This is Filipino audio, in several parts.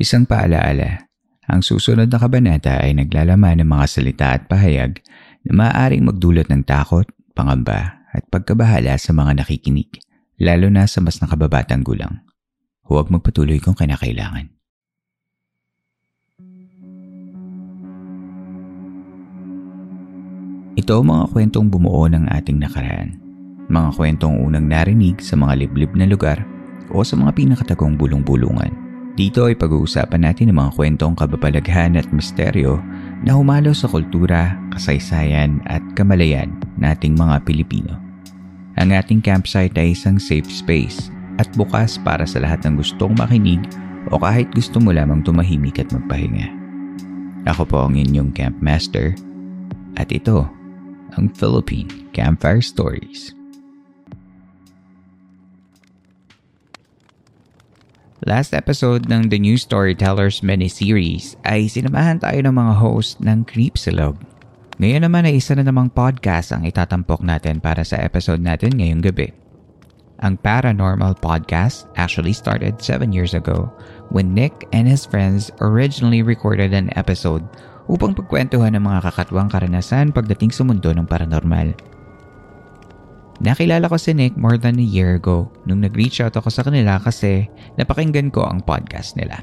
Isang paalaala, ang susunod na kabanata ay naglalaman ng mga salita at pahayag na maaaring magdulot ng takot, pangamba at pagkabahala sa mga nakikinig, lalo na sa mas nakababatang gulang. Huwag magpatuloy kung kinakailangan. Ito ang mga kwentong bumuo ng ating nakaraan, mga kwentong unang narinig sa mga liblib na lugar o sa mga pinakatagong bulong-bulungan. Dito ay pag-uusapan natin ang mga kwentong kababalaghan at misteryo na humalo sa kultura, kasaysayan at kamalayan nating mga Pilipino. Ang ating campsite ay isang safe space at bukas para sa lahat ng gustong makinig o kahit gusto mo lamang tumahimik at magpahinga. Ako po ang inyong Camp Master at ito ang Philippine Campfire Stories. Last episode ng The New Storytellers Mini Series ay sinamahan tayo ng mga host ng Creepsylog. Ngayon naman ay isa na namang podcast ang itatampok natin para sa episode natin ngayong gabi. Ang Paranormal Podcast actually started 7 years ago when Nick and his friends originally recorded an episode upang pagkwentuhan ng mga kakatwang karanasan pagdating sa mundo ng paranormal. Nakilala ko si Nick more than a year ago nung nag-reach out ako sa kanila kasi napakinggan ko ang podcast nila.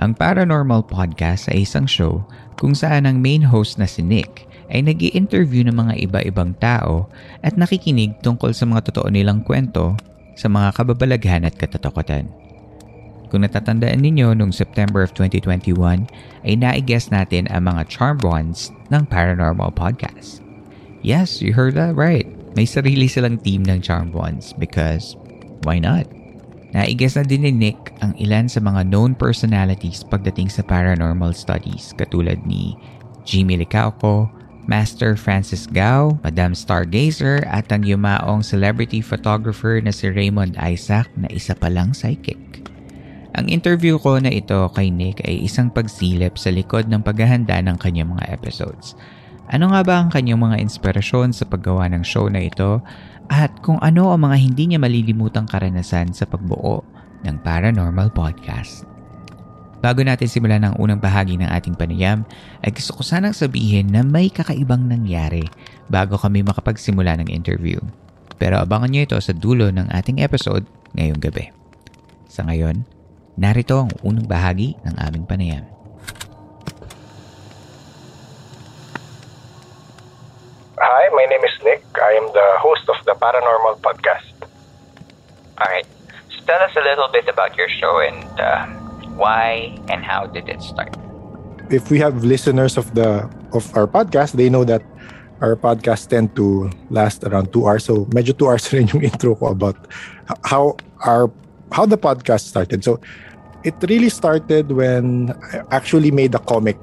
Ang Paranormal Podcast ay isang show kung saan ang main host na si Nick ay nag-i-interview ng mga iba-ibang tao at nakikinig tungkol sa mga totoo nilang kwento sa mga kababalaghan at katatakutan. Kung natatandaan ninyo, noong September of 2021 ay na-guest natin ang mga Charmed Ones ng Paranormal Podcast. Yes, you heard that right. May sarili silang team ng Charmed Ones because why not? Naigas na din ni Nick ang ilan sa mga known personalities pagdating sa paranormal studies katulad ni Jimmy Licauco, Master Francis Gao, Madam Stargazer at ang yumaong celebrity photographer na si Raymond Isaac na isa palang psychic. Ang interview ko na ito kay Nick ay isang pagsilip sa likod ng paghahanda ng kanyang mga episodes. Ano nga ba ang kanyang mga inspirasyon sa paggawa ng show na ito at kung ano ang mga hindi niya malilimutang karanasan sa pagbuo ng Paranormal Podcast? Bago natin simulan ang unang bahagi ng ating panayam, ay gusto ko sanang sabihin na may kakaibang nangyari bago kami makapagsimula ng interview. Pero abangan niyo ito sa dulo ng ating episode ngayong gabi. Sa ngayon, narito ang unang bahagi ng aming panayam. Hi, my name is Nick. I am the host of the Paranormal Podcast. Alright, so tell us a little bit about your show and why and how did it start? If we have listeners of our podcast, they know that our podcast tend to last around 2 hours. So, medyo 2 hours rin yung intro ko about how the podcast started. So, it really started when I actually made a comic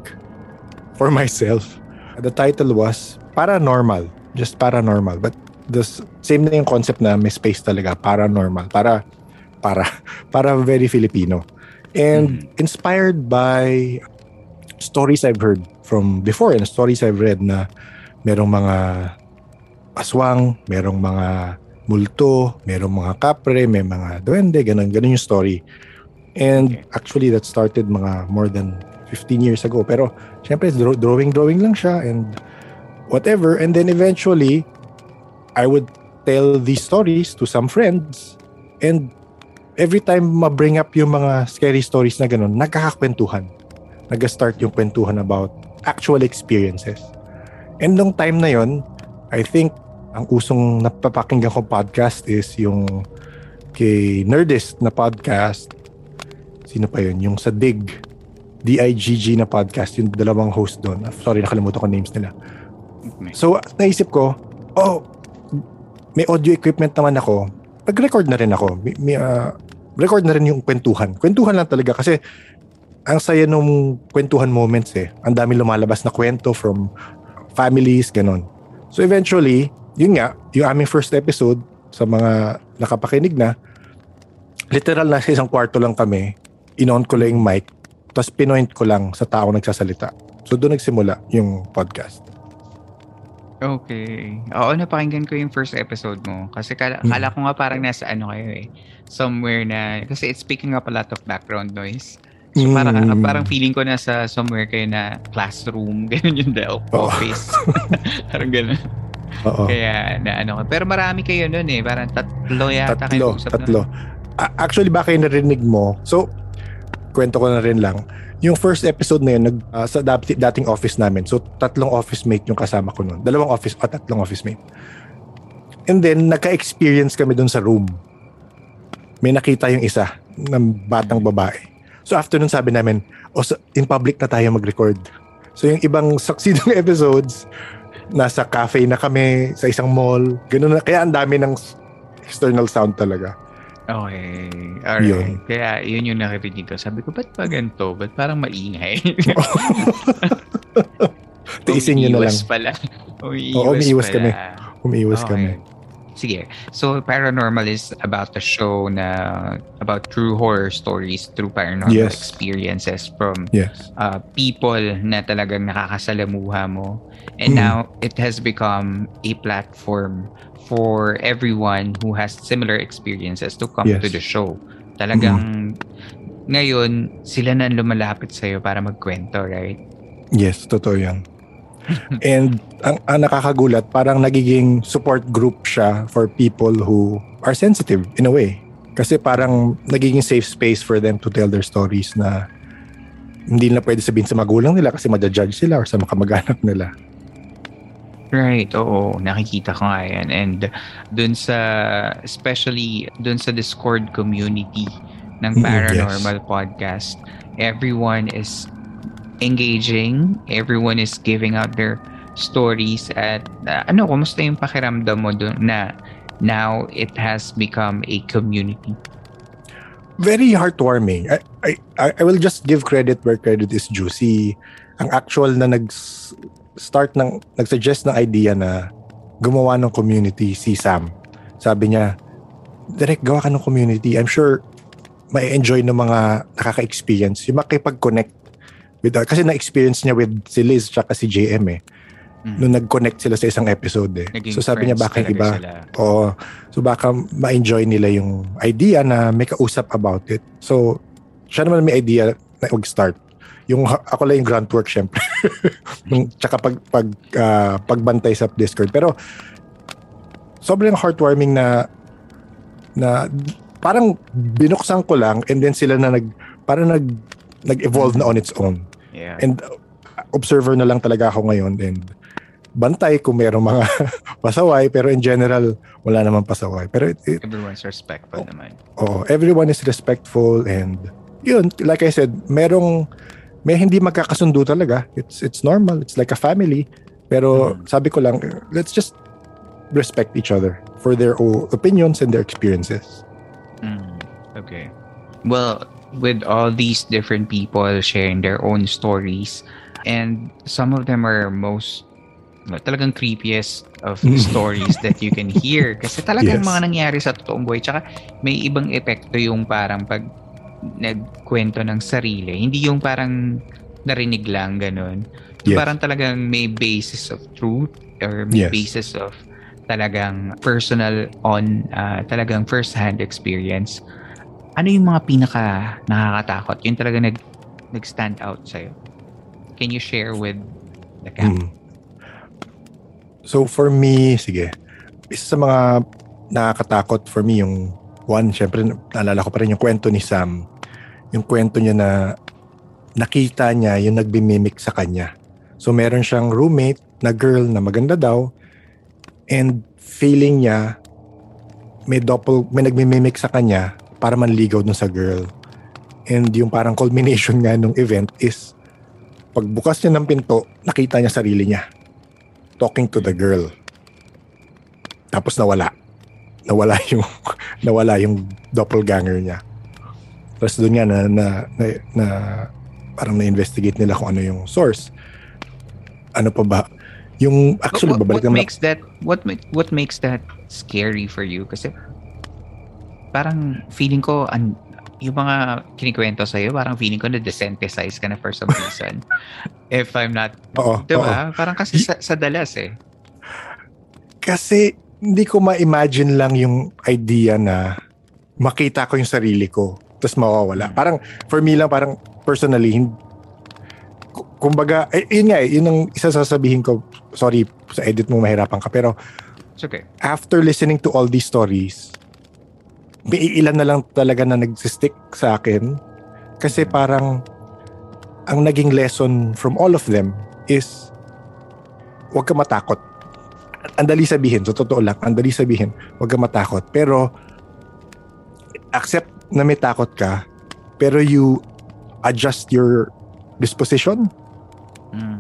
for myself. The title was Paranormal, just paranormal. But the same na yung concept na may space talaga, paranormal. Para very Filipino. And inspired by stories I've heard from before and stories I've read na merong mga aswang, merong mga multo, merong mga kapre, may mga duwende, ganun yung story. And actually that started mga more than 15 years ago. Pero syempre drawing lang siya and whatever, and then eventually I would tell these stories to some friends, and every time ma-bring up yung mga scary stories na ganun, nagkakakwentuhan. Nag-start yung kwentuhan about actual experiences. And nung time na yon, I think ang usong napapakinggan ko podcast is yung kay Nerdist na podcast. Sino pa yun? Yung sa Dig, DIGG na podcast, yung dalawang host doon. Sorry, nakalimutan ko names nila. So, naisip ko, may audio equipment naman ako. Nag-record na rin ako. May record na rin yung kwentuhan. Kwentuhan lang talaga kasi ang saya nung kwentuhan moments eh. Ang dami lumalabas na kwento from families, ganon. So eventually, yun nga, yung aming first episode sa mga nakapakinig na, literal na sa isang kwarto lang kami, in-on ko lang yung mic, tapos pinoint ko lang sa taong nagsasalita. So doon nagsimula yung podcast. Okay. Oo, napakinggan ko yung first episode mo. Kasi kala ko nga parang nasa ano kayo eh. Somewhere na, kasi it's picking up a lot of background noise. So parang feeling ko nasa somewhere kayo na classroom. Ganun yung the office. Parang ganun. Oo. Kaya na ano. Pero marami kayo nun eh. Parang tatlo yata kayo usap. Tatlo. Actually, baka yung narinig mo. So, kwento ko na rin lang. Yung first episode na yun, sa dating office namin. So, tatlong office mate yung kasama ko nun. Tatlong office mate. And then, naka-experience kami dun sa room. May nakita yung isa ng batang babae. So, after nun sabi namin, in public na tayo mag-record. So, yung ibang succeeding episodes, nasa cafe na kami, sa isang mall. Ganun na. Kaya ang dami ng external sound talaga. Okay. Alright. Yun. Kaya yun yung nakirinig ko. Sabi ko, ba't pa ganito? Ba't parang maingay? Tiisin nyo na lang. Umiiwas kami. Sige. So, Paranormal is about a show na about true horror stories through paranormal experiences from people na talagang nakakasalamuha mo. And now, it has become a platform for everyone who has similar experiences to come to the show. Talagang ngayon, sila na lumalapit sa'yo para magkwento, right? Yes, totoo yan. And ang nakakagulat, parang nagiging support group siya for people who are sensitive in a way. Kasi parang nagiging safe space for them to tell their stories na hindi na pwede sabihin sa magulang nila kasi madajudge sila or sa makamag-anak nila. Right, oo. Nakikita ko nga yan. And especially dun sa Discord community ng Paranormal Podcast, everyone is engaging, everyone is giving out their stories at kumusta yung pakiramdam mo dun na now it has become a community? Very heartwarming. I will just give credit where credit is due. Ang actual na nag-suggest ng idea na gumawa ng community si Sam. Sabi niya, direct gawa ka ng community. I'm sure ma-enjoy ng mga nakaka-experience yung makipag-connect kasi na-experience niya with si Liz tsaka si JM eh. Nung nag-connect sila sa isang episode eh. Naging so sabi niya baka iba. Oo. So baka ma-enjoy nila yung idea na may kausap about it. So siya naman may idea na mag-start. Yung ako lang yung groundwork syempre. Tsaka pagbantay sa Discord. Pero sobrang heartwarming na parang binuksan ko lang and then sila na nag-evolve na on its own. Yeah. And observer na lang talaga ako ngayon and bantay kung mayroong mga pasaway pero in general wala naman pasaway pero everyone's respectful naman. Oh, everyone is respectful and yun like I said may hindi magkakasundo talaga. It's normal. It's like a family pero sabi ko lang let's just respect each other for their opinions and their experiences. Okay. Well, with all these different people sharing their own stories and some of them are talagang creepiest of the stories that you can hear kasi talagang mga nangyari sa totoong buhay tsaka may ibang epekto yung parang pag nagkwento ng sarili hindi yung parang narinig lang ganun parang talagang may basis of truth or may basis of talagang personal on talagang first-hand experience. Ano yung mga pinaka nakakatakot? Yung talaga nag-stand out sa'yo? Can you share with the camp? So for me, sige. Isa sa mga nakakatakot for me, yung one, syempre naalala ko pa rin yung kwento ni Sam. Yung kwento niya na nakita niya yung nagbimimik sa kanya. So meron siyang roommate na girl na maganda daw and feeling niya may nagmimimik sa kanya para manligaw dun sa girl. And yung parang culmination nga nung event is pagbukas niya ng pinto, nakita niya sarili niya talking to the girl. Tapos nawala yung doppelganger niya. Tapos doon nga na parang na-investigate nila kung ano yung source. Ano pa ba? Yung actually babalik naman. What makes that scary for you? Kasi parang feeling ko yung mga kinikwento sa'yo, parang feeling ko na-desensitize ka na for some reason. If I'm not... Oo, diba? Oo. Parang kasi sa dalas eh. Kasi hindi ko ma-imagine lang yung idea na makita ko yung sarili ko tapos mawawala. Parang for me lang, parang personally, kumbaga, yun nga eh, yun ang isa sasabihin ko. Sorry, sa edit mo mahirapan ka, pero it's okay. After listening to all these stories, may ilan na lang talaga na nagsistick sa akin kasi parang ang naging lesson from all of them is huwag ka matakot. Ang dali sabihin, so totoo lang, ang dali sabihin, huwag ka matakot, pero accept na may takot ka, pero you adjust your disposition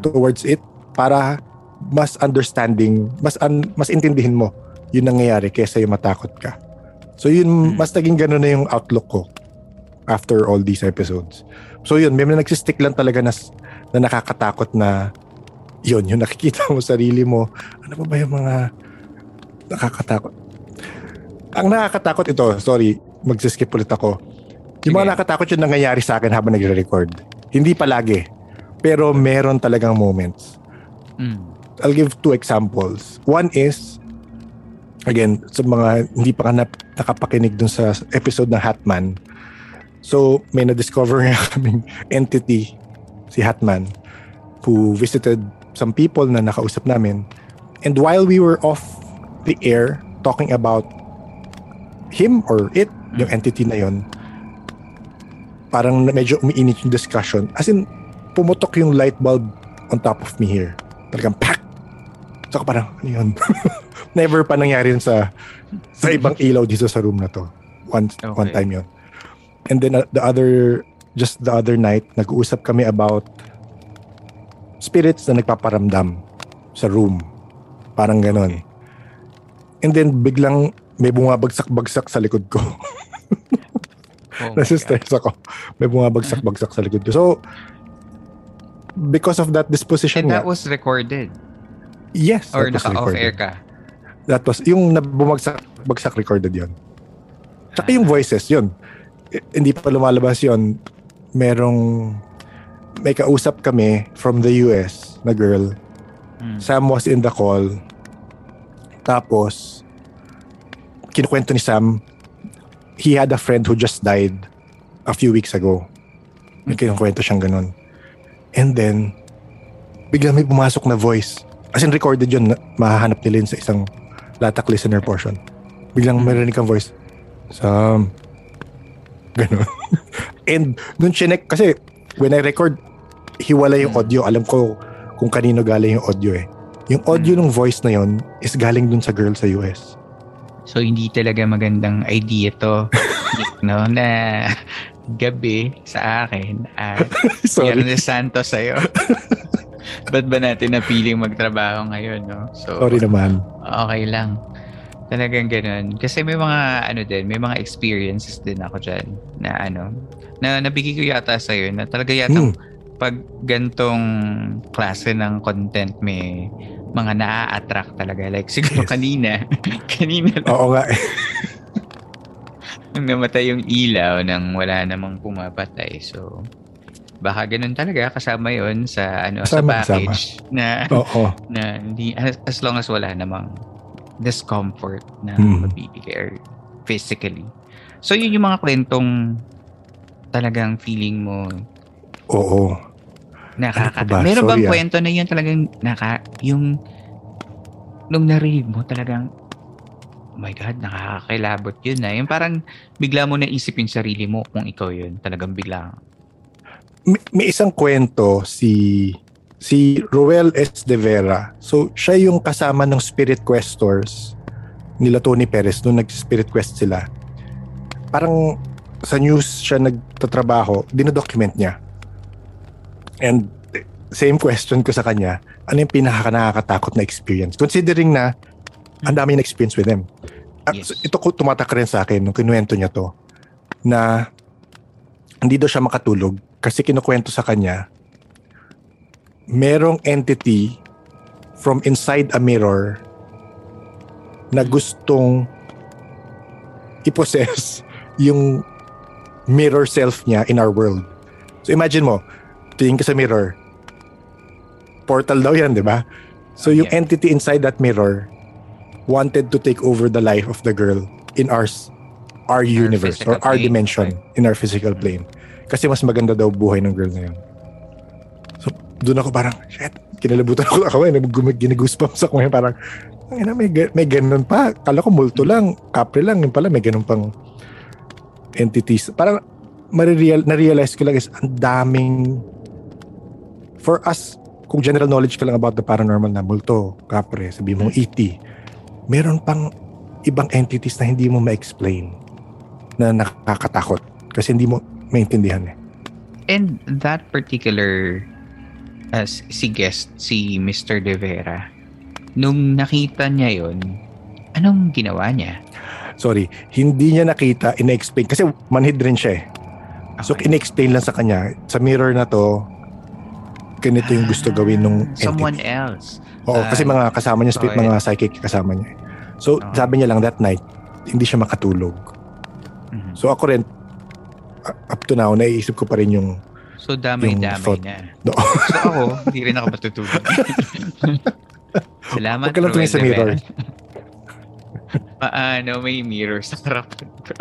towards it para mas understanding, mas intindihin mo yung nangyayari kaysa yung matakot ka. So yun, mas naging gano'n na yung outlook ko after all these episodes. So yun, may nagsistick lang talaga na nakakatakot na yun, yung nakikita mo sarili mo. Ano pa ba yung mga nakakatakot? Ang nakakatakot ito, sorry, magsiskip ulit ako. Yung mga nakakatakot yung nangyayari sa akin habang nagre-record. Hindi palagi, pero meron talagang moments. I'll give two examples. One is, again, sa mga hindi pa nakapakinig dun sa episode ng Hatman. So, may na-discover nga kaming entity, si Hatman, who visited some people na nakausap namin. And while we were off the air, talking about him or it, yung entity na yon, parang medyo umiinit yung discussion. As in, pumutok yung light bulb on top of me here. Talagang, pak! So, parang, ano yun? Never pa nangyari sa ibang ilaw dito sa room na to. One time yon. And then the other night, nag-uusap kami about spirits na nagpaparamdam sa room. Parang ganon. And then biglang may bumabagsak-bagsak sa likod ko. Nasistress ako. May bumabagsak-bagsak sa likod ko. So, because of that disposition. And that was recorded? Yes. Or naka-off-air ka? That was, yung bumagsak-bagsak recorded yon. Tsaka yung voices, yun. Hindi pa lumalabas yon. May kausap kami from the US na girl. Sam was in the call. Tapos, kinukwento ni Sam, he had a friend who just died a few weeks ago. May kinukwento siyang ganun. And then, bigla may pumasok na voice. As in, recorded yun. Mahahanap nila yun sa isang Latak listener portion. Biglang marinig ang voice. Sam. Ganun. And nung chinek, kasi when I record, hiwala yung audio. Alam ko kung kanino galing yung audio eh. Yung audio ng voice na yun is galing dun sa girl sa US. So hindi talaga magandang idea to, no, na gabi sa akin at Yernes Santos sa'yo. Ba't ba natin napiling magtrabaho ngayon, no? So, sorry naman. Okay lang. Talagang ganun. Kasi may mga may mga experiences din ako dyan na na nabigay ko yata sa'yo na talaga yata pag gantong klase ng content may mga naa-attract talaga. Like siguro kanina lang. Oo nga. Nung namatay yung ilaw nang wala namang pumapatay. So, baka ganun talaga kasama yon sa sa package na na hindi, as long as wala namang discomfort na mabibigay physically. So yun yung mga kwentong talagang feeling mo. Oo. Meron bang kwento na yun talagang yung nung narinig mo talagang oh my God, nakakakilabot yun na. Yung parang bigla mo naisip yung sarili mo kung ikaw yun. Talagang bigla. May isang kwento si Roel S. De Vera. So, siya yung kasama ng Spirit Questors nila Tony Perez nung nag-Spirit Quest sila. Parang sa news siya nagtatrabaho, dinodocument niya. And same question ko sa kanya, ano yung pinaka-nakakatakot na experience? Considering na ang dami yung experience with them. Yes. Ito ko tumatak rin sa akin nung kinuwento niya to na hindi daw siya makatulog kasi kinukwento sa kanya merong entity from inside a mirror na gustong i-possess yung mirror self niya in our world. So imagine mo, tingin ka sa mirror. Portal daw yan, di ba? So yung entity inside that mirror wanted to take over the life of the girl in our universe or our dimension, in our physical plane. Kasi mas maganda daw buhay ng girl na yun. So doon ako parang, shit, kinalabutan ako ako. Ginagoosebumps ako ngayon. Parang, may ganun pa. Kala ko multo lang, kapre lang. Yung pala may ganun pang entities. Parang na-realize ko lang is ang daming, for us, kung general knowledge ka lang about the paranormal na multo, kapre, sabi mong ET, meron pang ibang entities na hindi mo ma-explain na nakakatakot kasi hindi mo maintindihan eh. And that particular si guest, si Mr. De Vera, nung nakita niya yon, anong ginawa niya? Sorry, hindi niya nakita, in-explain kasi manhid rin siya eh. So in-explain lang sa kanya, sa mirror na to, ganito yung gusto gawin nung entity. Someone else. Oo, kasi mga kasama niya, so mga psychic kasama niya. So sabi niya lang that night, hindi siya makatulog. Mm-hmm. So ako rin, up to now, naiisip ko pa rin yung so damay-damay niya. No. So ako, hindi rin ako matutulog. Salamat. Huwag ka lang tuloy sa mirror. May mirror sa harapan ko.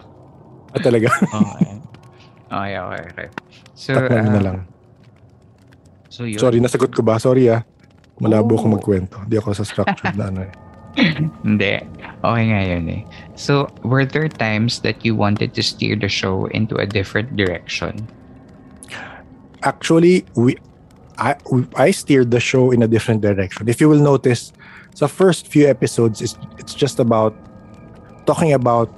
Ah, talaga? Okay. So, na lang. So, sorry, nasagot ko ba? Sorry ah. Malabo ako magkwento. Hindi ako sa structured na eh. Hindi. Okay nga yun eh. So, were there times that you wanted to steer the show into a different direction? Actually, I steered the show in a different direction. If you will notice, the first few episodes, it's just about talking about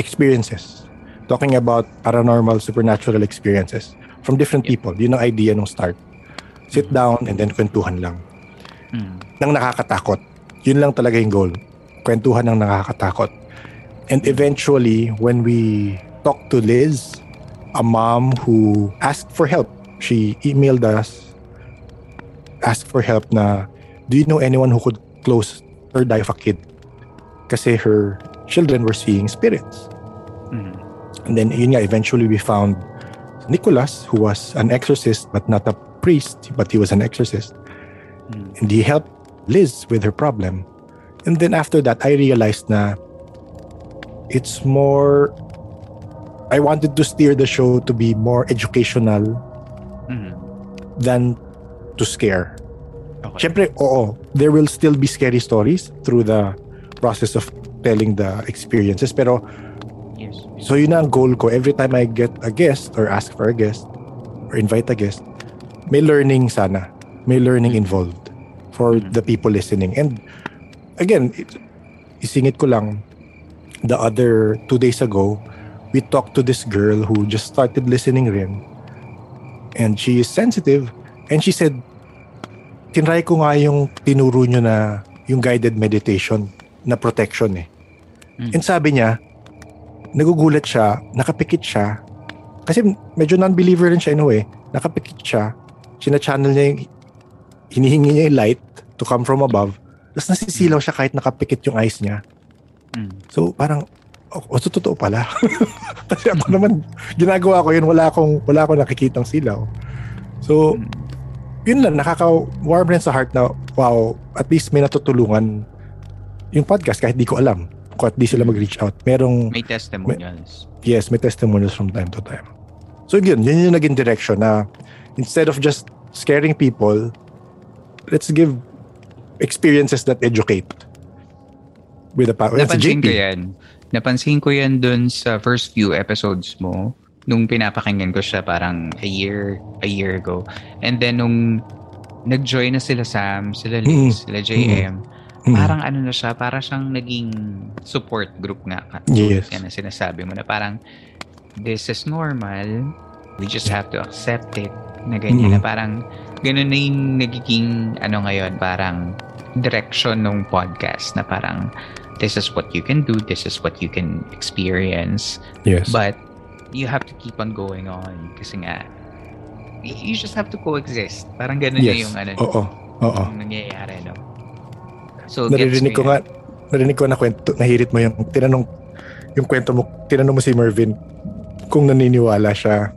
experiences. Talking about paranormal, supernatural experiences from different people. Yun ang idea nung start. Sit down and then kwentuhan lang. Nang nakakatakot. Yun lang talaga yung goal. Kwentuhan ng nakakatakot. And eventually, when we talked to Liz, a mom who asked for help, she emailed us, asked for help na, do you know anyone who could close her dive a kid? Kasi her children were seeing spirits. Mm-hmm. And then, yun nga, eventually we found Nicholas, who was an exorcist but not a priest, but he was an exorcist. Mm-hmm. And he helped Liz with her problem. And then after that, I realized na it's more, I wanted to steer the show to be more educational than to scare. Okay. Siyempre, oo, there will still be scary stories through the process of telling the experiences. Pero, so yun na ang goal ko. Every time I get a guest or ask for a guest or invite a guest, may learning sana. May learning involved for the people listening. And again, isingit ko lang, the other 2 days ago, we talked to this girl who just started listening rin. And she is sensitive. And she said, tinry ko nga yung tinuro nyo na yung guided meditation na protection eh. And sabi niya, nagugulat siya, nakapikit siya. Kasi medyo non-believer rin siya in a way. Nakapikit siya. Sina-channel niya yung hinihingi niya yung light to come from above. Tapos nasisilaw siya kahit nakapikit yung eyes niya. So parang, so totoo pala. Kasi ako naman, ginagawa ko yun, wala akong nakikitang silaw. So, yun lang, nakaka-warm rin sa heart na, wow, at least may natutulungan yung podcast kahit di ko alam. Kahit di sila mag-reach out. May testimonials. Yes, may testimonials from time to time. So yun yung naging direction na instead of just scaring people, let's give experiences that educate with the power. Napansin ko yan. Napansin ko yan dun sa first few episodes mo nung pinapakinggan ko siya parang a year ago. And then nung nag-join na sila Sam, sila Liz, sila JM, parang ano na siya, parang siyang naging support group nga. Yes. Yan ang sinasabi mo na parang this is normal. We just have to accept it. Na ganyan na parang ganun na yung nagiging ano ngayon, parang direction ng podcast na parang this is what you can do, this is what you can experience. Yes. But you have to keep on going on kasi nga you just have to coexist. Parang ganun yes. na yung ano. Oo. Oo. Nangyayari, no? So, narinig ko na kwento, nahirit mo yung tinanong mo si Mervin kung naniniwala siya.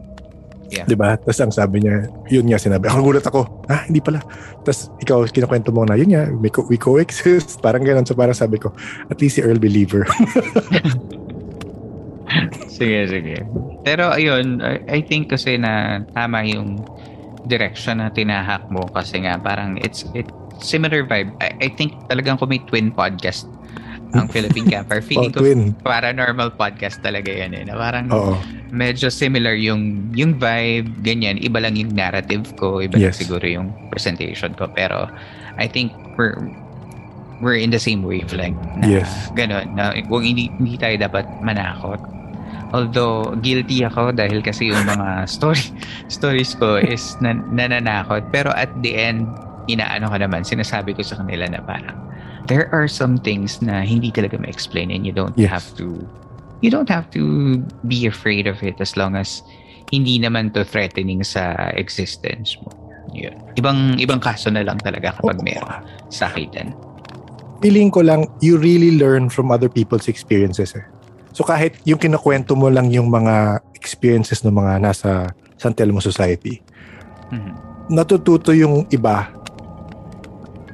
Yeah. 'Di ba? Tapos ang sabi niya, yun nga sinabi. Ako gulat ako. Ah, hindi pala. Tapos ikaw kinukuwento mo na, yun nga, we coexist. Parang ganun. So parang sabi ko, at least si Earl believer. Sige. Pero ayun, I think kasi na tama yung direction na tinahak mo kasi nga parang it's similar vibe. I think talagang kung may twin podcast ang Philippine Campfire. Feeling ko paranormal podcast talaga yan eh. Na parang oo. Medyo similar yung vibe, ganyan. Iba lang yung narrative ko, iba yes. lang siguro yung presentation ko. Pero I think we're in the same wavelength. Yes. Ganun. Na, kung hindi tayo dapat manakot. Although guilty ako dahil kasi yung mga stories ko is nananakot, pero at the end inaano ka naman, sinasabi ko sa kanila na parang there are some things na hindi talaga ma-explain and you don't yes. have to be afraid of it as long as hindi naman to threatening sa existence mo. Yun. Ibang kaso na lang talaga kapag mayroon sakitan. Feeling ko lang you really learn from other people's experiences eh. So kahit yung kinakwento mo lang yung mga experiences ng mga nasa Santelmo Society, natututo yung iba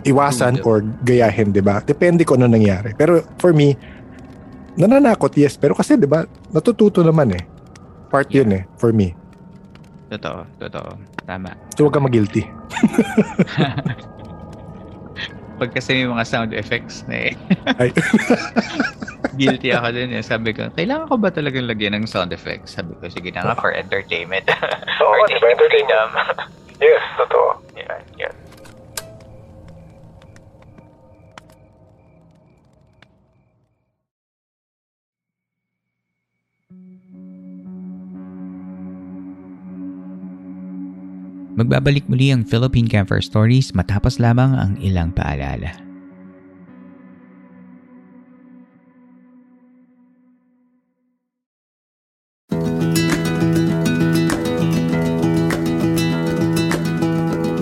iwasan or gayahin, di ba? Depende ko ano nangyari. Pero for me, nananakot, yes. Pero kasi, di ba, natututo naman eh. Part yun eh, for me. Totoo. Tama. So huwag ka mag-guilty. Pag kasi may mga sound effects na eh. Guilty ako din eh. Sabi ko, kailangan ko ba talagang lagyan ng sound effects? Sabi ko, sige na nga, for entertainment. Oo, di ba? Entertainment. Yes, totoo. Yeah. Magbabalik muli ang Philippine Campfire Stories matapos lamang ang ilang paalala.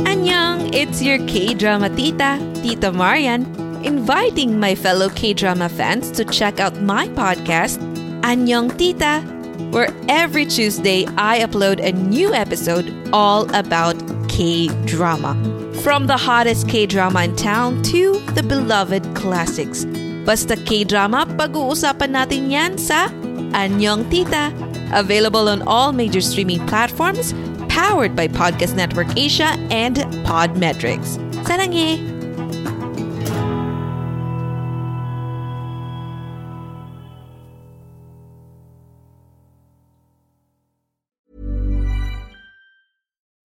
Annyeong! It's your K-drama tita, Tita Marian, inviting my fellow K-drama fans to check out my podcast, Annyeong Tita, where every Tuesday I upload a new episode all about K-drama. From the hottest K-drama in town to the beloved classics. Basta K-drama, pag-uusapan natin yan sa Annyeong Tita. Available on all major streaming platforms, powered by Podcast Network Asia and Podmetrics. Sarangye!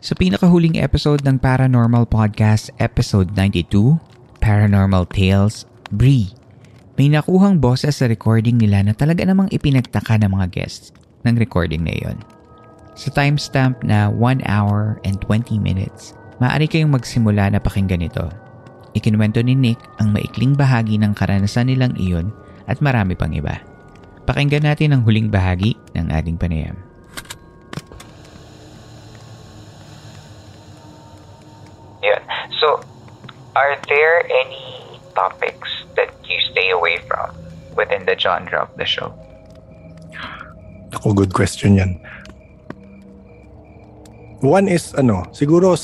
Sa pinakahuling episode ng Paranormal Podcast, episode 92, Paranormal Tales, Bree, may nakuhang boses sa recording nila na talaga namang ipinagtaka ng mga guests ng recording na iyon. Sa timestamp na 1 hour and 20 minutes, maaari kayong magsimula na pakinggan ito. Ikinuwento ni Nick ang maikling bahagi ng karanasan nilang iyon at marami pang iba. Pakinggan natin ang huling bahagi ng ating panayam. Yeah. So, are there any topics that you stay away from within the genre of the show? Ako, good question yan. One is, siguro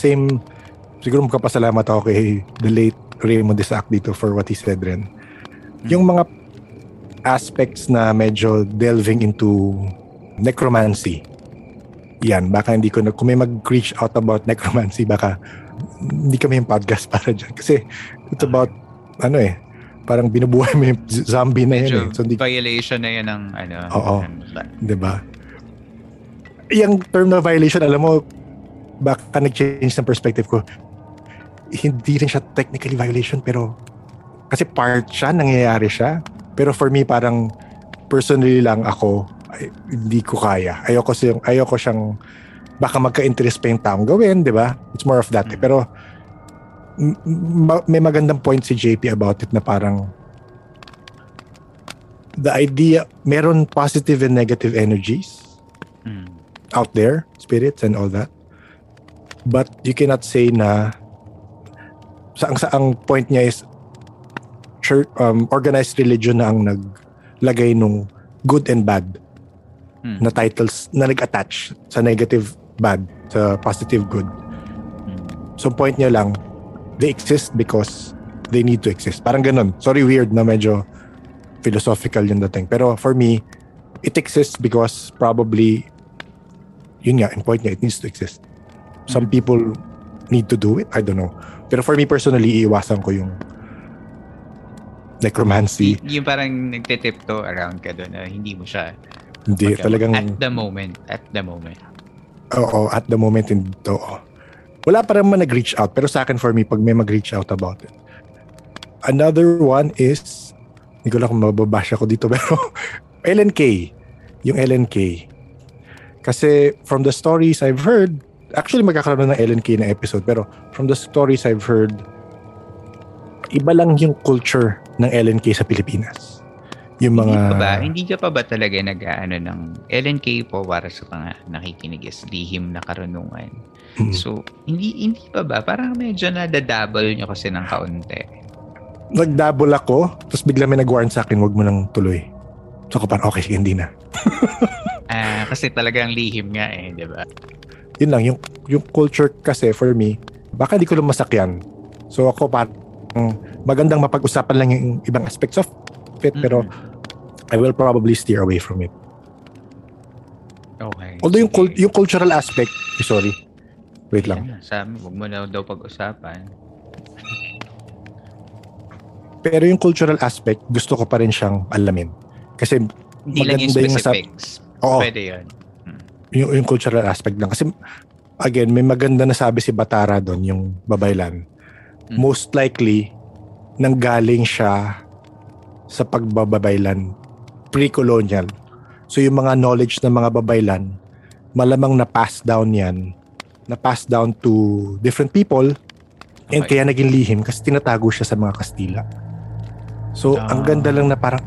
magkapasalamat ako kay the late Raymond Isaac dito for what he said rin. Yung mga aspects na medyo delving into necromancy. Yan, baka hindi ko na, kung may mag-reach out about necromancy, baka hindi kami yung podcast para dyan. Kasi it's about, parang binubuhay mo yung zombie na medyo yun. Medyo violation na yan ng, Oo, diba? Yung term na violation, alam mo, baka nag-change ng perspective ko. Hindi rin siya technically violation, pero kasi part siya, nangyayari siya. Pero for me, parang personally lang ako, hindi ko kaya. Ayoko siyang baka magka-interest pa yung taong gawin, di ba? It's more of that. Pero may magandang point si JP about it na parang the idea, meron positive and negative energies out there, spirits and all that. But you cannot say na ang point niya is church, organized religion na ang naglagay nung good and bad na titles na nag-attach sa negative bad sa positive good. So point niya lang, they exist because they need to exist. Parang ganun. Sorry, weird na medyo philosophical yung dating. Pero for me, it exists because probably yun nga, in point niya, it needs to exist. Some people need to do it. I don't know. Pero for me personally, iiwasan ko yung necromancy. Yung parang nagtitipto around ka doon na hindi mo siya. Hindi, talagang... At the moment. Oo, at the moment. Oo. Wala pa rin man nag-reach out. Pero sa akin, for me, pag may mag-reach out about it. Another one is, hindi ko lang kung mababash ako dito, pero LNK. Yung LNK. Kasi from the stories I've heard, actually, magkakaroon ng LNK na episode. Pero from the stories I've heard, iba lang yung culture ng LNK sa Pilipinas. Yung mga... Hindi ka pa ba talaga nag-ano ng LNK po para sa mga nakikinig is lihim na karunungan. So, hindi pa ba? Parang medyo nadadouble nyo kasi ng kaunti. Nagdouble ako, tapos bigla may nag-warn sa akin, wag mo nang tuloy. So, parang okay, hindi na. Kasi talagang lihim nga eh, di ba? Yun lang, yung culture kasi for me, baka di ko lang masakyan. So ako parang magandang mapag-usapan lang yung ibang aspects of it, pero I will probably steer away from it. Okay. Although yung cultural aspect, sorry, wait lang. Sabi, wag mo na daw pag-usapan. Pero yung cultural aspect, gusto ko pa rin siyang alamin. Kasi hindi lang yung specifics. Pwede yun. Yung cultural aspect lang. Kasi, again, may maganda na sabi si Batara doon, yung babaylan. Most likely, nanggaling siya sa pagbabaylan pre-colonial. So, yung mga knowledge ng mga babaylan, malamang na-pass down yan. Na-pass down to different people. And kaya naging lihim kasi tinatago siya sa mga Kastila. So, ang ganda lang na parang,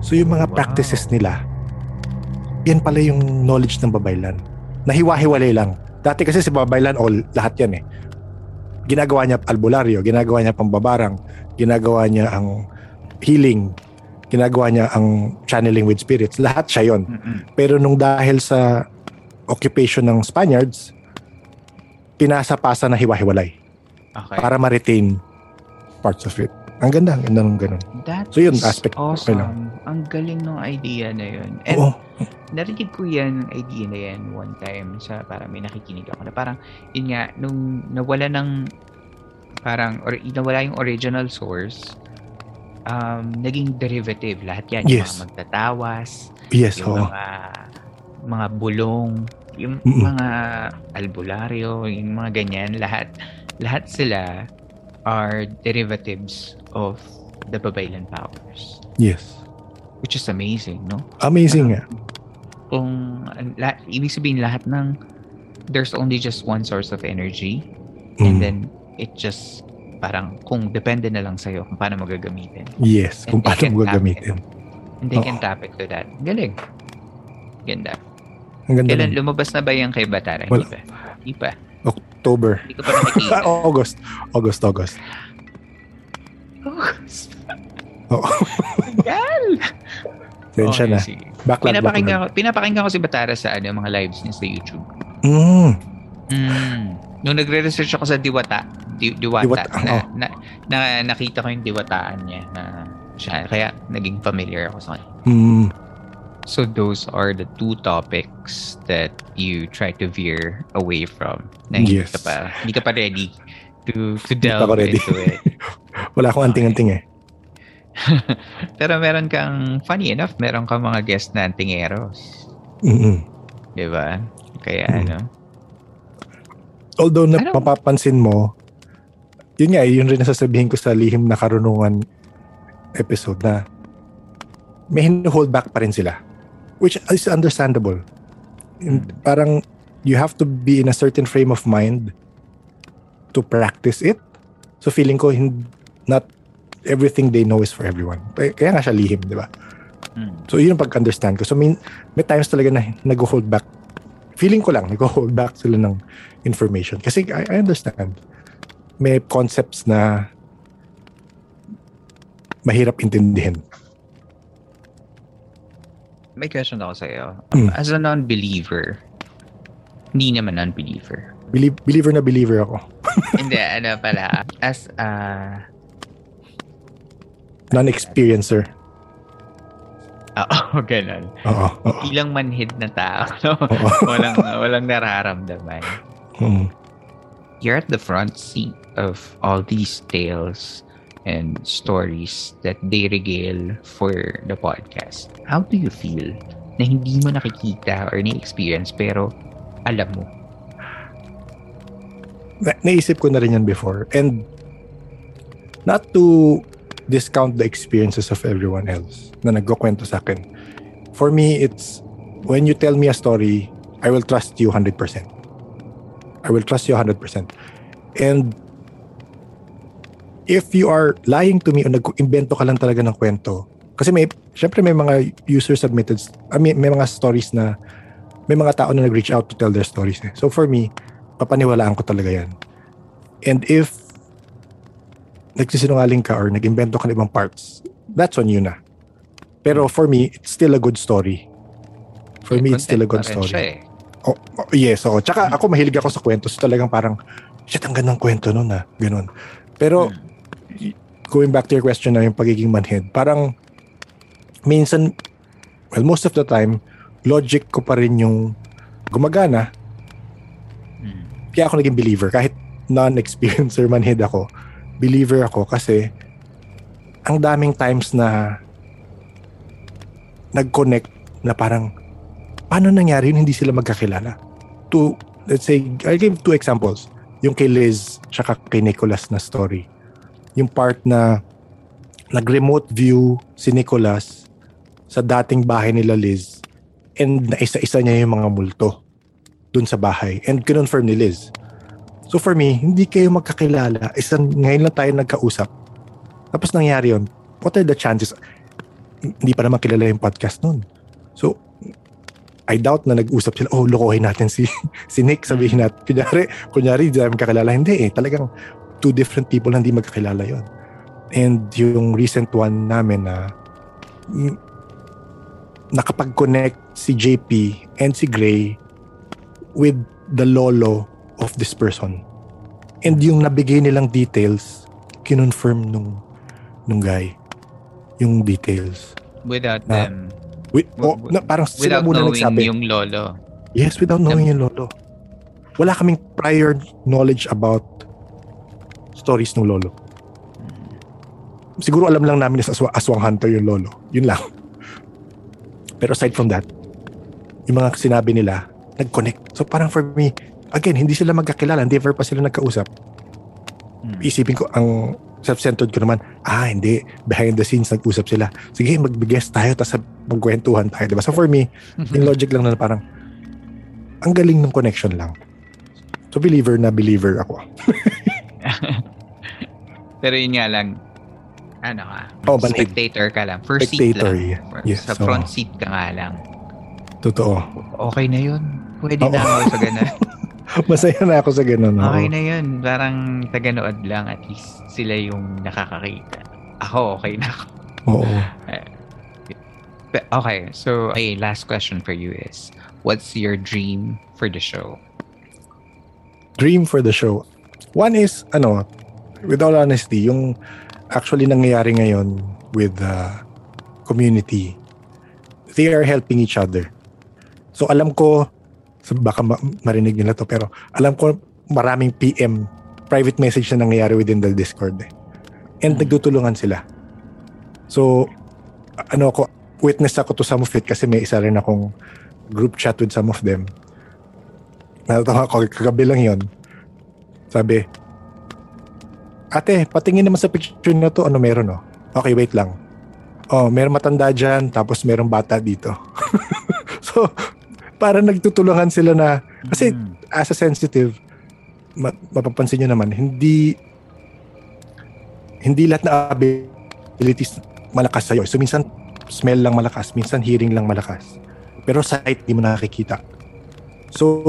so yung mga practices nila, yan pala yung knowledge ng babaylan. Nahiwa-hiwalay lang. Dati kasi si babaylan, lahat yan eh. Ginagawa niya albularyo, ginagawa niya pambabarang, ginagawa niya ang healing, ginagawa niya ang channeling with spirits. Lahat siya yun. Pero nung dahil sa occupation ng Spaniards, pinasa-pasa na hiwa-hiwalay. Okay. Para ma-retain parts of it. Ang ganda ng ganun. So yun, aspect. Awesome. Okay, ang galing ng idea na yun. And narinig ko yan, ang idea na yan one time sa parang may nakikinig ako na parang, yun nga, nung nawala ng parang, or nawala yung original source, naging derivative. Lahat yan. Yes. Yung mga magtatawas, yung mga bulong, Yung mga albularyo, yung mga ganyan, lahat sila are derivatives of the Babaylan powers. Yes. Which is amazing, no? Amazing, yeah. Kung, ibig sabihin lahat ng, there's only just one source of energy, and then it just, parang, kung depende na lang sa'yo kung paano magagamitin. Yes, and kung paano magagamitin. And they can tap it to that. Galing. Ganda. Kailan lumabas na ba yung kay Batara? Wala. Hindi pa. October. Hindi ko pa nakikita. August. Oh. Gal! Tensya na. Backlog. Pinapakinggan ko si Batara sa mga lives niya sa YouTube. Nung nagre-research ako sa Diwata. Na nakita ko yung diwataan niya na siya. Kaya naging familiar ako sa kanya. So those are the two topics that you try to veer away from. Na yes. Hindi ka pa ready to delve into it. Wala akong anting-anting eh. Pero meron kang, funny enough, meron kang mga guest na antingeros. Diba? Kaya ano? Although napapansin mo, yun nga, yun rin nasasabihin ko sa Lihim na Karunungan episode na may hold back pa rin sila. Which is understandable. Parang you have to be in a certain frame of mind to practice it. So feeling ko not everything they know is for everyone. Kaya nga siya lihim, di ba? So yun ang pag-understand ko. So may times talaga na nag-hold back. Feeling ko lang, nag-hold back sila ng information. Kasi I understand. May concepts na mahirap intindihin. May question ako sa iyo. As a non-believer, hindi naman non-believer. Believer na believer ako. Hindi, ano pala. As a non-experiencer. Oo, ganun. Ilang manhid na tao. No? Walang nararamdaman. You're at the front seat of all these tales and stories that they regale for the podcast. How do you feel na hindi mo nakikita or na-experience pero alam mo? Naisip ko na rin yan before. And not to discount the experiences of everyone else na nagkukwento sa akin. For me, it's when you tell me a story, I will trust you 100%. And if you are lying to me o nag-imbento ka lang talaga ng kwento, kasi syempre may mga user-submitted, may mga stories na, may mga tao na nag-reach out to tell their stories. So for me, papaniwalaan ko talaga yan. And if nagsisinungaling ka or nag-imbento ka ng ibang parts, that's on you na. Pero for me, it's still a good story. Yes, oo. Tsaka ako mahilig ako sa kwento. So talagang parang, shit, ang gandang kwento nun na. Ganun. Pero, going back to your question na yung pagiging manhead, parang, minsan, well, most of the time, logic ko pa rin yung gumagana. Kaya ako naging believer. Kahit non-experiencer manhead ako, believer ako kasi ang daming times na nag-connect na parang, paano nangyari yun? Hindi sila magkakilala. Let's say, I gave two examples. Yung kay Liz tsaka kay Nicholas na story. Yung part na nag-remote view si Nicholas sa dating bahay nila Liz and naisa-isa niya yung mga multo dun sa bahay. And kinonfirm ni Liz. So for me, hindi kayo magkakilala. Ngayon lang tayo nagkausap. Tapos nangyari yun. What are the chances? Hindi pa naman kilala yung podcast nun. So, I doubt na nag-usap sila, lokohin natin si Nick, sabihin natin, kunyari, di namin kakilala. Hindi eh, talagang two different people na hindi magkakilala yon. And yung recent one namin na nakapag-connect si JP and si Gray with the lolo of this person. And yung nabigay nilang details, kinonfirm nung guy yung details. Without them. Parang sila muna nagsabi. Without knowing yung lolo. Yes, without knowing yung lolo. Wala kaming prior knowledge about stories ng lolo. Siguro alam lang namin na aswang hunter yung lolo. Yun lang. Pero aside from that, yung mga sinabi nila, nag-connect. So parang for me, again, hindi sila magkakilala, hindi ever pa sila nagkausap. Isipin ko, ang self-centered ko naman, hindi, behind the scenes nag-usap sila. Sige, mag-guest tayo, tapos magkwentuhan tayo, diba? So for me, yung logic lang na parang, ang galing ng connection lang. So believer na believer ako. Pero yun nga lang, ano ka? Spectator ka lang. First spectator, seat lang. Yeah. Sa front seat ka nga lang. Totoo. Okay na yun. Pwede na ako sa ganun. Masaya na ako sa ganun. Okay na yun. Parang taganood lang. At least sila yung nakakakita. Ako, okay na ako. Oo. Okay. So, okay, last question for you is, what's your dream for the show? Dream for the show? One is, with all honesty, yung actually nangyayari ngayon with the community, they are helping each other. So alam ko, baka marinig nila to, pero alam ko maraming PM, private message na nangyayari within the Discord. And nagtutulungan sila. So, witness ako to some of it kasi may isa rin akong group chat with some of them. Natatawa ko, kagabi lang yun. Sabi, ate, patingin naman sa picture na to, meron oh. Okay, wait lang. Oh, meron matanda dyan, tapos merong bata dito. So, para nagtutulungan sila na, kasi as a sensitive, mapapansin nyo naman, hindi lahat na abilities malakas sa'yo. So, minsan smell lang malakas, minsan hearing lang malakas. Pero sight, di mo nakikita. So,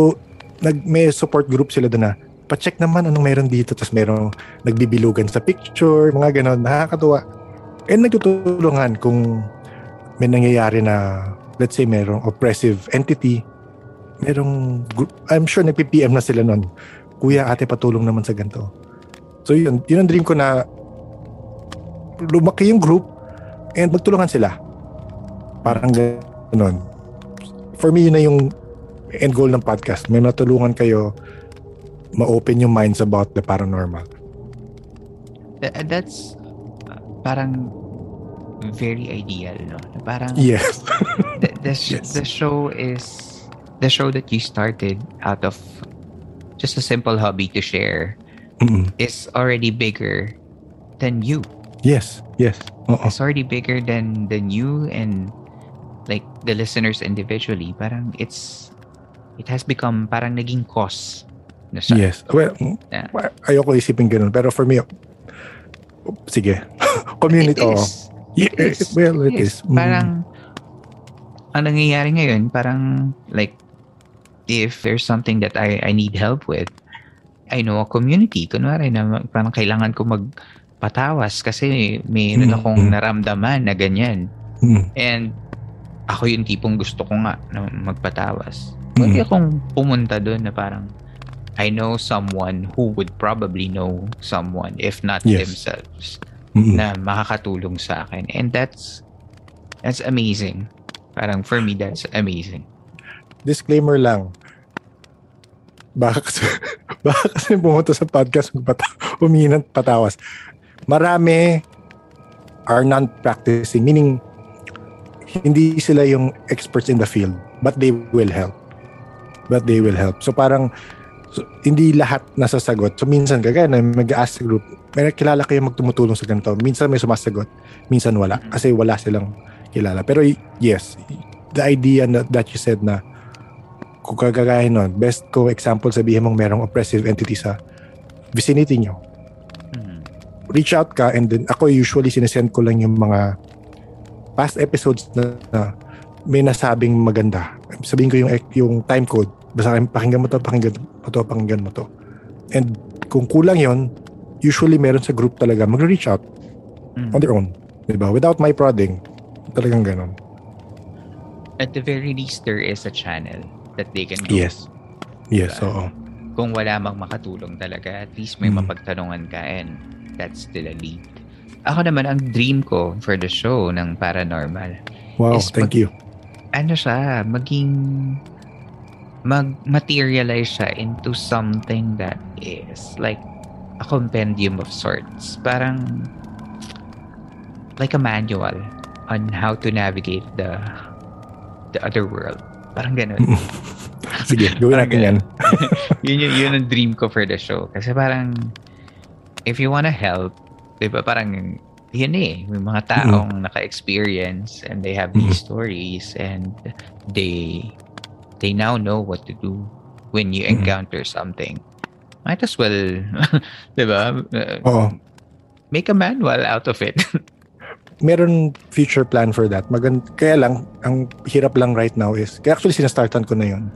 may support group sila doon na, pacheck naman anong meron dito, tapos merong nagbibilugan sa picture, mga ganon, nakakatuwa. And nagtutulungan kung may nangyayari na, let's say, merong oppressive entity, merong group, I'm sure nagpipm na sila nun, kuya, ate, patulong naman sa ganito. So yun ang dream ko, na lumaki yung group and magtulungan sila, parang ganon. For me, yun na yung end goal ng podcast, may matulungan kayo, ma-open yung minds about the paranormal. That's parang very ideal, no? Parang yes. The show is the show that you started out of just a simple hobby to share. Is already bigger than you. Yes. It's already bigger than you and like the listeners individually. Parang it has become parang naging cause. No, yes. Well, ayoko isipin ganun. Pero for me, sige. Community. It is. Parang, ang nangyayari ngayon, parang, like, if there's something that I need help with, I know a community. Kunwari, na parang kailangan ko magpatawas kasi mayroon akong naramdaman na ganyan. And, ako yung tipong gusto ko nga na magpatawas. Pwede akong pumunta doon na parang, I know someone who would probably know someone, if not themselves, na makakatulong sa akin. And that's amazing. Parang for me, that's amazing. Disclaimer lang. Baka kasi pumunta sa podcast humingi ng patawas. Marami are non-practicing, meaning hindi sila yung experts in the field, but they will help. So parang, so, hindi lahat nasasagot. So, minsan kagaya na mag-ask sa group, may kilala kayo magtumutulong sa ganito. Minsan may sumasagot, minsan wala. Kasi wala silang kilala. Pero yes, the idea that you said na kung kagaya nun, best ko example sabihin mong merong oppressive entity sa vicinity nyo. Reach out ka, and then ako usually sinesend ko lang yung mga past episodes na may nasabing maganda. Sabihin ko yung time code. Basta pakinggan mo to. And kung kulang yon, usually meron sa group talaga mag-reach out on their own. Diba? Without my prodding. Talagang ganon. At the very least, there is a channel that they can do. Yes, diba? Oo. Kung wala mang makatulong talaga, at least may mapagtanungan ka, and that's still a lead. Ako naman, ang dream ko for the show ng Paranormal. Wow, thank you. Ano siya, mag-materialize siya into something that is like a compendium of sorts. Parang like a manual on how to navigate the other world. Parang ganun. Sige, gawin natin yan. yun ang dream ko for the show. Kasi parang, if you wanna help, di ba parang, yun eh, may mga taong naka-experience and they have these stories and they now know what to do when you encounter something. Might as well, di ba? Make a manual out of it. Meron future plan for that. Kaya lang, ang hirap lang right now is, kaya actually sinastartan ko na yun,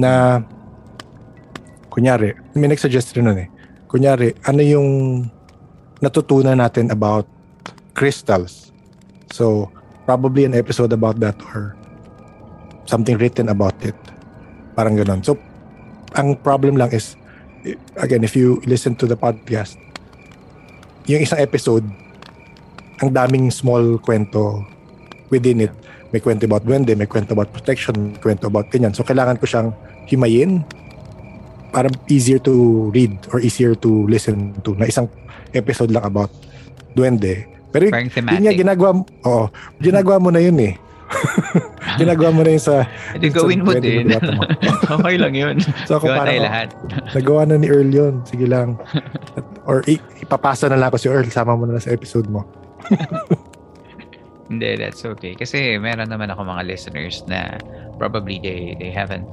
na, kunyari, may nag-suggest rin nun eh. Kunyari, ano yung natutunan natin about crystals? So, probably an episode about that or something written about it. Parang ganun. So, ang problem lang is, again, if you listen to the podcast, yung isang episode, ang daming small kwento within it. May kwento about duwende, may kwento about protection, may kwento about ganyan. So, kailangan ko siyang himayin para easier to read or easier to listen to na isang episode lang about duwende. Pero yun nga ginagawa mo na yun eh. Ginagawa mo na yun sa... Gawin mo din. Okay lang yun. So, gawa tayo lahat. Nagawa na ni Earl yun. Sige lang. Or ipapasa na lang ako si Earl. Sama mo na sa episode mo. Hindi, that's okay. Kasi meron naman ako mga listeners na probably they haven't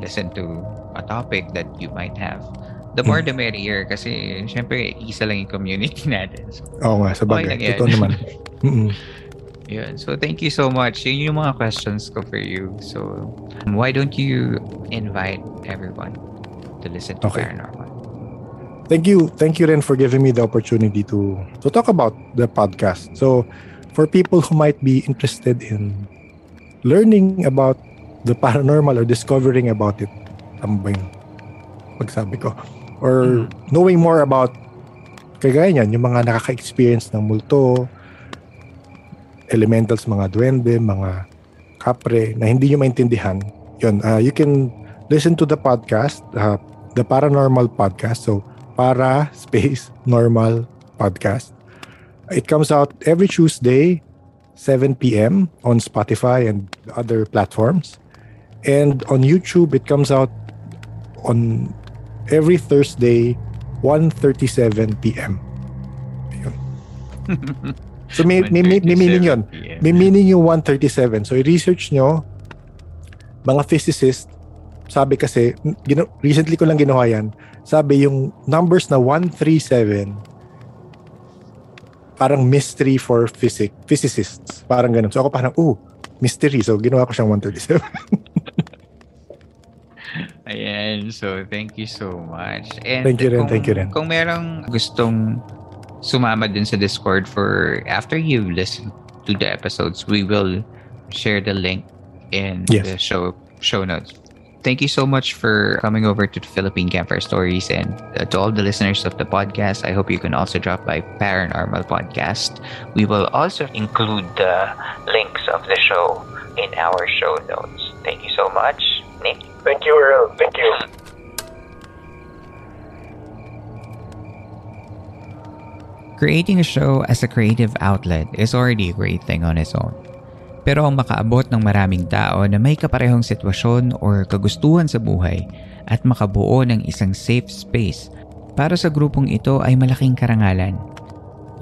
listened to a topic that you might have. The more the merrier kasi syempre isa lang yung community natin. So, oo nga, sabagay. Okay, totoo naman. Yun. So thank you so much. Yun yung mga questions ko for you. So why don't you invite everyone to listen to Paranormal? Thank you Ren for giving me the opportunity to talk about the podcast. So for people who might be interested in learning about the paranormal or discovering about it, tambay pagsabi ko, or knowing more about kagaya niyan, yung mga nakaka-experience ng multo, elementals, mga duwende, mga kapre na hindi nyo maintindihan, yun, you can listen to the podcast, the Paranormal Podcast. So Para Space Normal Podcast. It comes out every Tuesday 7 p.m. on Spotify and other platforms, and on YouTube it comes out on every Thursday 1:37 p.m. So may meaning yun. May meaning yung 1:37. So i-research nyo, mga physicists, sabi kasi, recently ko lang ginawa yan, sabi yung numbers na 137, parang mystery for physicists. Parang ganun. So ako parang, mystery. So ginawa ko siyang 137. Ayan. So thank you so much. And thank you rin. Kung merong gustong sumama din sa Discord for after you've listened to the episodes, we will share the link in the show notes. Thank you so much for coming over to the Philippine Campfire Stories, and to all the listeners of the podcast, I hope you can also drop by Paranormal Podcast. We will also include the links of the show in our show notes. Thank you so much, Nick. Thank you, Earl. Thank you. Creating a show as a creative outlet is already a great thing on its own. Pero ang makaabot ng maraming tao na may kaparehong sitwasyon o kagustuhan sa buhay at makabuo ng isang safe space para sa grupong ito ay malaking karangalan.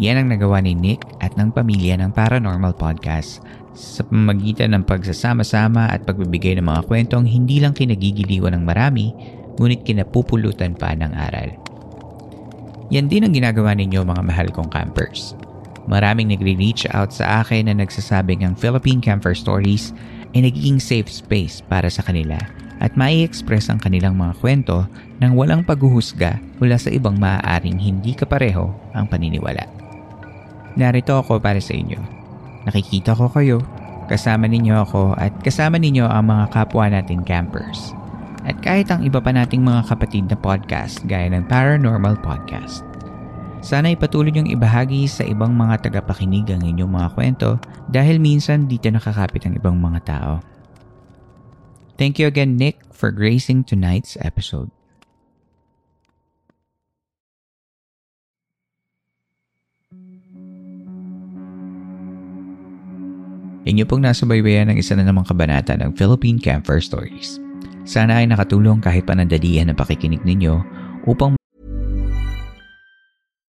Yan ang nagawa ni Nick at ng pamilya ng Paranormal Podcast sa pamamagitan ng pagsasama-sama at pagbibigay ng mga kwentong hindi lang kinagigiliwan ng marami ngunit kinapupulutan pa ng aral. Yan din ang ginagawa ninyo, mga mahal kong campers. Maraming nagre-reach out sa akin na nagsasabing ang Philippine Campfire Stories ay nagiging safe space para sa kanila at mai-express ang kanilang mga kwento nang walang paghuhusga mula sa ibang maaaring hindi kapareho ang paniniwala. Narito ako para sa inyo. Nakikita ko kayo, kasama ninyo ako at kasama ninyo ang mga kapwa nating campers. At kahit ang iba pa nating mga kapatid na podcast gaya ng Paranormal Podcast. Sana ipatuloy niyong ibahagi sa ibang mga tagapakinig ang inyong mga kwento dahil minsan dito nakakapit ang ibang mga tao. Thank you again, Nick, for gracing tonight's episode. Inyo pong nasa baybayan ng isa na namang kabanata ng Philippine Campfire Stories. Sana ay nakatulong kahit panandalian ang pakikinig ninyo upang...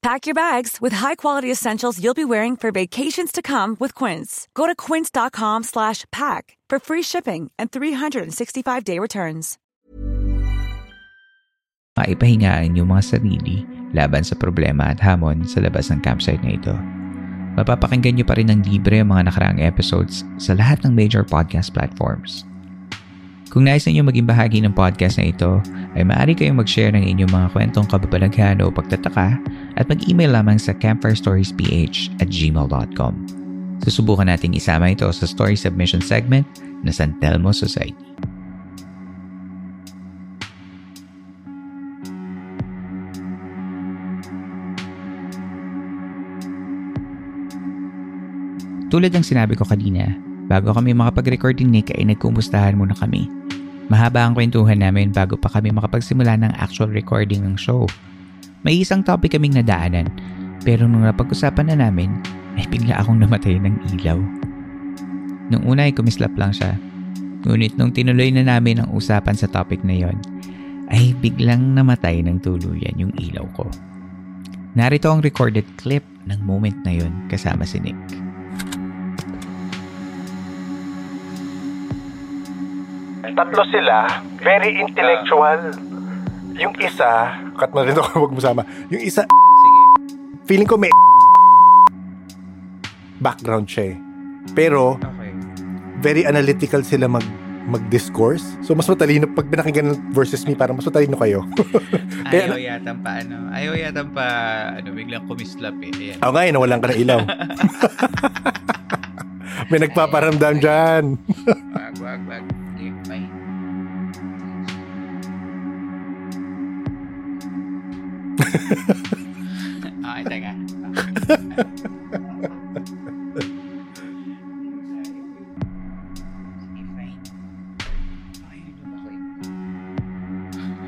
Pack your bags with high-quality essentials you'll be wearing for vacations to come with Quince. Go to quince.com/pack for free shipping and 365-day returns. Maipahingaan yung mga sarili laban sa problema at hamon sa labas ng campsite na ito. Mapapakinggan nyo pa rin ng libre ang mga nakaraang episodes sa lahat ng major podcast platforms. Kung nais ninyo maging bahagi ng podcast na ito, ay maaari kayong mag-share ng inyong mga kwentong kababalaghan o pagtataka at mag-email lamang sa campfirestoriesph@gmail.com. Susubukan nating isama ito sa story submission segment na Santelmo Society. Tulad ng sinabi ko kanina, bago kami makapag-record ni Nick ay nagkumustahan muna kami. Mahaba ang kwentuhan namin bago pa kami makapagsimula ng actual recording ng show. May isang topic kaming nadaanan, pero nung napag-usapan na namin, ay bigla akong namatay ng ilaw. Nung una ay kumislap lang siya, ngunit nung tinuloy na namin ang usapan sa topic na yon, ay biglang namatay ng tuluyan yung ilaw ko. Narito ang recorded clip ng moment na yon kasama si Nick. Tatlo sila, very intellectual. Yung isa, cut mo rin ako, wag mo sama. Yung isa, sige. Feeling ko may background siya eh. Pero, okay. Very analytical sila mag-discourse. So, mas matalino. Pag binakinggan versus me, parang mas matalino kayo. Ayaw yatang pa, ano. Biglang kumislap eh. Ayan. Okay, nawalan ka ng ilaw. May nagpaparamdam dyan. Wag. Ay, teka.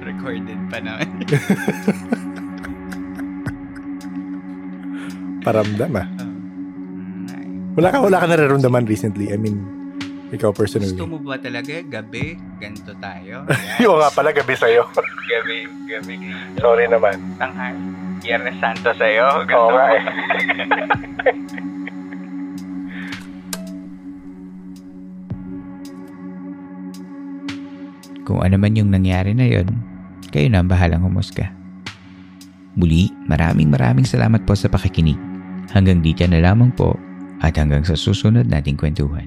Recorded pa naman. Paramdam ah. Wala ka nararamdaman recently. I mean, ikaw personally. Gusto mo ba talaga gabi? Ganito tayo. Yung nga pala gabi sa'yo. Gabi. Sorry naman. Tanghal. Yernes Santo sa'yo. Oo nga eh. Kung ano man yung nangyari na yon, kayo na ang bahalang humusga. Muli, maraming salamat po sa pakikinig. Hanggang dito na lamang po. At hanggang sa susunod nating kwentuhan.